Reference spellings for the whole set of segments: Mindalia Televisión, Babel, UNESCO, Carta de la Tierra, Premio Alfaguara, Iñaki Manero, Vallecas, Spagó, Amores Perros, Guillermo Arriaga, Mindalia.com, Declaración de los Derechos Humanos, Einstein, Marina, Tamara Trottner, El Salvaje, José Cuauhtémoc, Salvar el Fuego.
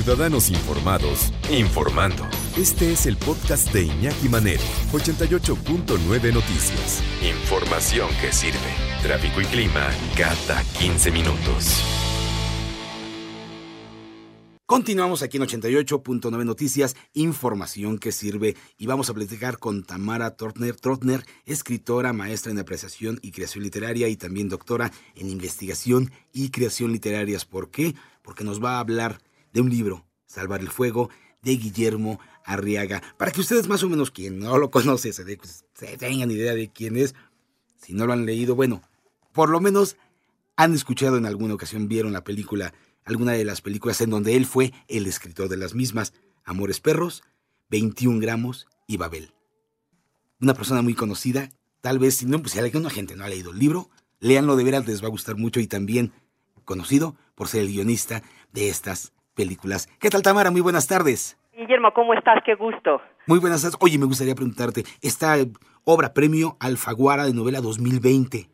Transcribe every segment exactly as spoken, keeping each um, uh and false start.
Ciudadanos informados, informando. Este es el podcast de Iñaki Manero, ochenta y ocho punto nueve Noticias. Información que sirve. Tráfico y clima cada quince minutos. Continuamos aquí en ochenta y ocho punto nueve Noticias, información que sirve, y vamos a platicar con Tamara Trottner, Trottner, escritora, maestra en apreciación y creación literaria y también doctora en investigación y creación literarias. ¿Por qué? Porque nos va a hablar de un libro, Salvar el Fuego, de Guillermo Arriaga. Para que ustedes más o menos, quien no lo conoce, se, de, se tengan idea de quién es. Si no lo han leído, bueno, por lo menos han escuchado en alguna ocasión, vieron la película, alguna de las películas en donde él fue el escritor de las mismas, Amores Perros, veintiún gramos y Babel. Una persona muy conocida, tal vez, si no, pues si alguna gente no ha leído el libro, léanlo, de veras les va a gustar mucho, y también conocido por ser el guionista de estas películas. ¿Qué tal, Tamara? Muy buenas tardes. Guillermo, ¿cómo estás? Qué gusto. Muy buenas tardes. Oye, me gustaría preguntarte, esta obra Premio Alfaguara de novela dos mil veinte...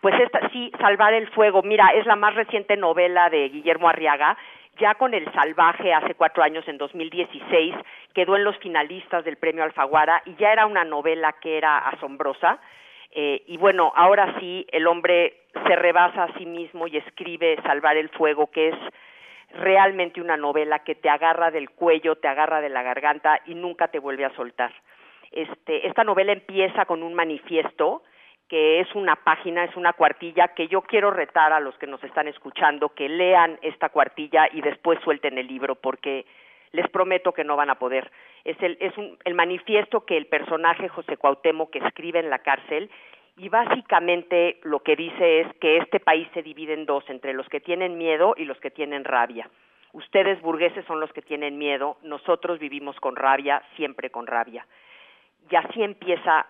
Pues esta, sí, Salvar el Fuego, mira, es la más reciente novela de Guillermo Arriaga. Ya con El Salvaje, hace cuatro años, en dos mil dieciséis, quedó en los finalistas del Premio Alfaguara, y ya era una novela que era asombrosa. Eh, y bueno, ahora sí, el hombre se rebasa a sí mismo y escribe Salvar el Fuego, que es realmente una novela que te agarra del cuello, te agarra de la garganta y nunca te vuelve a soltar. Este, esta novela empieza con un manifiesto, que es una página, es una cuartilla, que yo quiero retar a los que nos están escuchando que lean esta cuartilla y después suelten el libro, porque les prometo que no van a poder. Es el, es un, el manifiesto que el personaje José Cuauhtémoc que escribe en la cárcel, y básicamente lo que dice es que este país se divide en dos, entre los que tienen miedo y los que tienen rabia. Ustedes, burgueses, son los que tienen miedo, nosotros vivimos con rabia, siempre con rabia. Y así empieza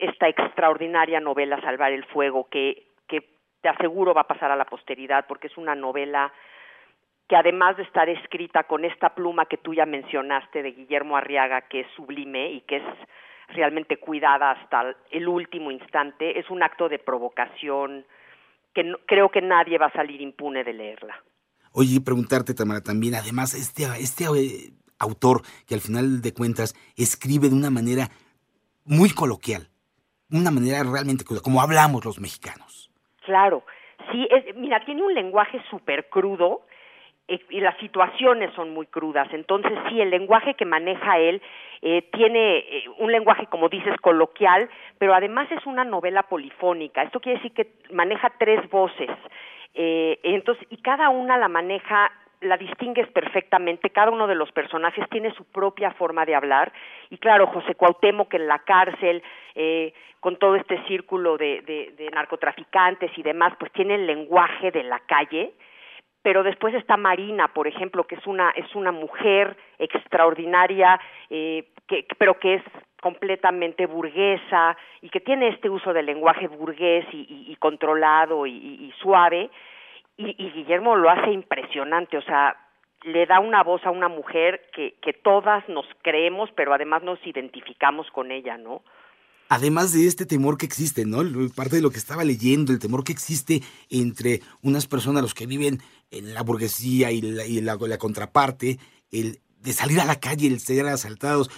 esta extraordinaria novela Salvar el Fuego, que, que te aseguro va a pasar a la posteridad, porque es una novela que, además de estar escrita con esta pluma que tú ya mencionaste de Guillermo Arriaga, que es sublime y que es realmente cuidada hasta el último instante, es un acto de provocación que no, creo que nadie va a salir impune de leerla. Oye, y preguntarte, Tamara, también, además, este, este eh, autor que al final de cuentas escribe de una manera muy coloquial, una manera realmente como hablamos los mexicanos. Claro, sí, es, mira, tiene un lenguaje súper crudo, eh, y las situaciones son muy crudas, entonces sí, el lenguaje que maneja él eh, tiene eh, un lenguaje, como dices, coloquial, pero además es una novela polifónica. Esto quiere decir que maneja tres voces, eh, entonces, y cada una la maneja, la distingues perfectamente, cada uno de los personajes tiene su propia forma de hablar, y claro, José Cuauhtémoc en la cárcel, eh, con todo este círculo de, de, de narcotraficantes y demás, pues tiene el lenguaje de la calle. Pero después está Marina, por ejemplo, que es una, es una mujer extraordinaria, eh, que, pero que es completamente burguesa, y que tiene este uso del lenguaje burgués y, y, y controlado y, y, y suave, Y, y Guillermo lo hace impresionante, o sea, le da una voz a una mujer que, que todas nos creemos, pero además nos identificamos con ella, ¿no? Además de este temor que existe, ¿no? Parte de lo que estaba leyendo, el temor que existe entre unas personas, los que viven en la burguesía y la, y la, la contraparte, el de salir a la calle, el ser asaltados,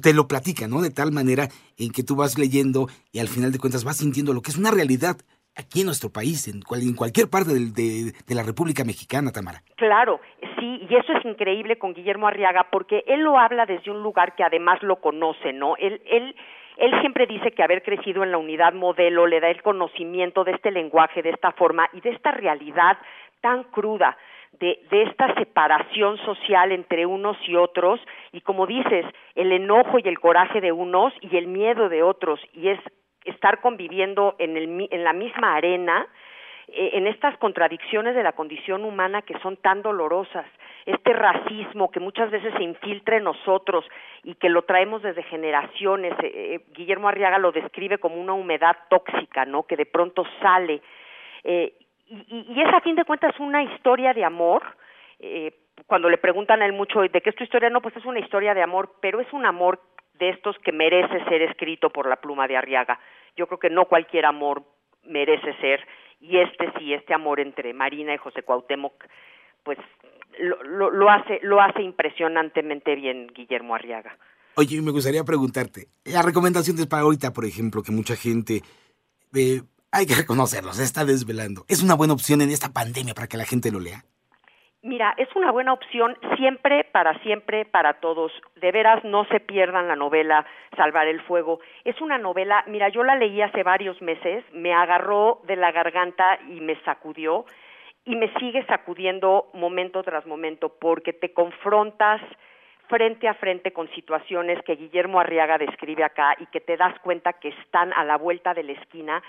te lo platican, ¿no? De tal manera en que tú vas leyendo y al final de cuentas vas sintiendo lo que es una realidad aquí en nuestro país, en, cual, en cualquier parte de, de, de la República Mexicana, Tamara. Claro, sí, y eso es increíble con Guillermo Arriaga, porque él lo habla desde un lugar que además lo conoce, ¿no? Él, él, él siempre dice que haber crecido en la unidad modelo le da el conocimiento de este lenguaje, de esta forma y de esta realidad tan cruda, de, de esta separación social entre unos y otros, y como dices, el enojo y el coraje de unos y el miedo de otros, y es estar conviviendo en, el, en la misma arena, eh, en estas contradicciones de la condición humana que son tan dolorosas, este racismo que muchas veces se infiltra en nosotros y que lo traemos desde generaciones. eh, Guillermo Arriaga lo describe como una humedad tóxica, ¿no?, que de pronto sale, eh, y, y es, a fin de cuentas, una historia de amor. Eh, cuando le preguntan a él mucho de qué es tu historia, no, pues es una historia de amor, pero es un amor de estos que merece ser escrito por la pluma de Arriaga. Yo creo que no cualquier amor merece ser, y este sí, este amor entre Marina y José Cuauhtémoc, pues lo, lo, lo hace lo hace impresionantemente bien Guillermo Arriaga. Oye, me gustaría preguntarte, la recomendación de Spagó ahorita, por ejemplo, que mucha gente, eh, hay que reconocerlo, se está desvelando, ¿es una buena opción en esta pandemia para que la gente lo lea? Mira, es una buena opción siempre, para siempre, para todos. De veras, no se pierdan la novela Salvar el Fuego. Es una novela, mira, yo la leí hace varios meses, me agarró de la garganta y me sacudió, y me sigue sacudiendo momento tras momento, porque te confrontas frente a frente con situaciones que Guillermo Arriaga describe acá y que te das cuenta que están a la vuelta de la esquina,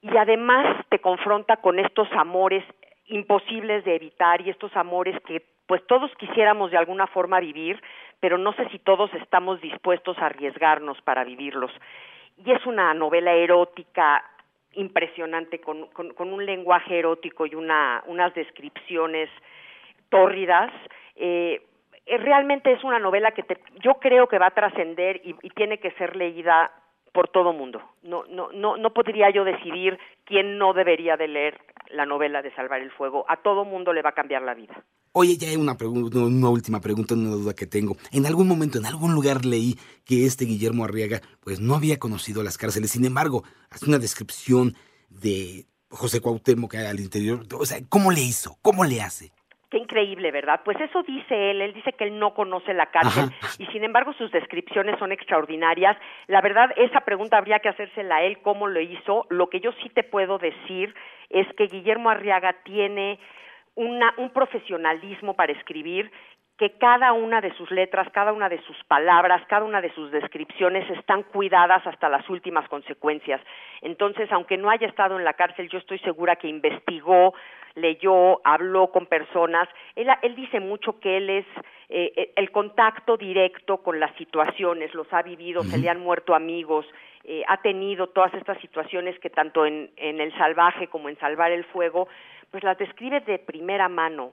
y además te confronta con estos amores imposibles de evitar y estos amores que pues todos quisiéramos de alguna forma vivir, pero no sé si todos estamos dispuestos a arriesgarnos para vivirlos. Y es una novela erótica impresionante, con, con, con un lenguaje erótico y una, unas descripciones tórridas. Eh, realmente es una novela que te, yo creo que va a trascender y, y tiene que ser leída por todo mundo. No, no, no, no podría yo decidir quién no debería de leer la novela de Salvar el Fuego. A todo mundo le va a cambiar la vida. Oye, ya hay una, pregu- una última pregunta, una duda que tengo. En algún momento, en algún lugar leí que este Guillermo Arriaga pues no había conocido las cárceles. Sin embargo, hace una descripción de José Cuauhtémoc al interior. O sea, ¿cómo le hizo? ¿Cómo le hace? Qué increíble, ¿verdad? Pues eso dice él, él dice que él no conoce la cárcel. Ajá. Y sin embargo sus descripciones son extraordinarias. La verdad, esa pregunta habría que hacérsela a él, cómo lo hizo. Lo que yo sí te puedo decir es que Guillermo Arriaga tiene una, un profesionalismo para escribir, que cada una de sus letras, cada una de sus palabras, cada una de sus descripciones están cuidadas hasta las últimas consecuencias. Entonces, aunque no haya estado en la cárcel, yo estoy segura que investigó, leyó, habló con personas. Él, él dice mucho que él es eh, el contacto directo con las situaciones, los ha vivido, se le han muerto amigos, eh, ha tenido todas estas situaciones que tanto en, en El Salvaje como en Salvar el Fuego, pues las describe de primera mano.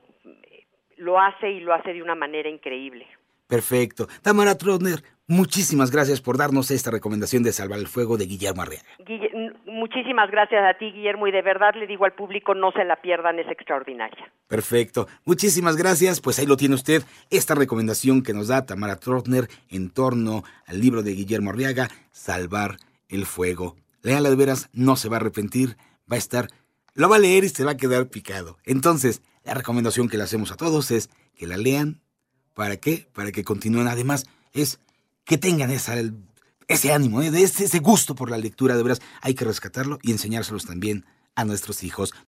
Lo hace y lo hace de una manera increíble. Perfecto. Tamara Trottner, muchísimas gracias por darnos esta recomendación de Salvar el Fuego de Guillermo Arriaga. Guille- muchísimas gracias a ti, Guillermo, y de verdad le digo al público, no se la pierdan, es extraordinaria. Perfecto. Muchísimas gracias. Pues ahí lo tiene usted, esta recomendación que nos da Tamara Trottner en torno al libro de Guillermo Arriaga, Salvar el Fuego. Léala de veras, no se va a arrepentir, va a estar... Lo va a leer y se va a quedar picado. Entonces, la recomendación que le hacemos a todos es que la lean. ¿Para qué? Para que continúen. Además, es que tengan esa, ese ánimo, ese, ese gusto por la lectura. De veras, hay que rescatarlo y enseñárselos también a nuestros hijos.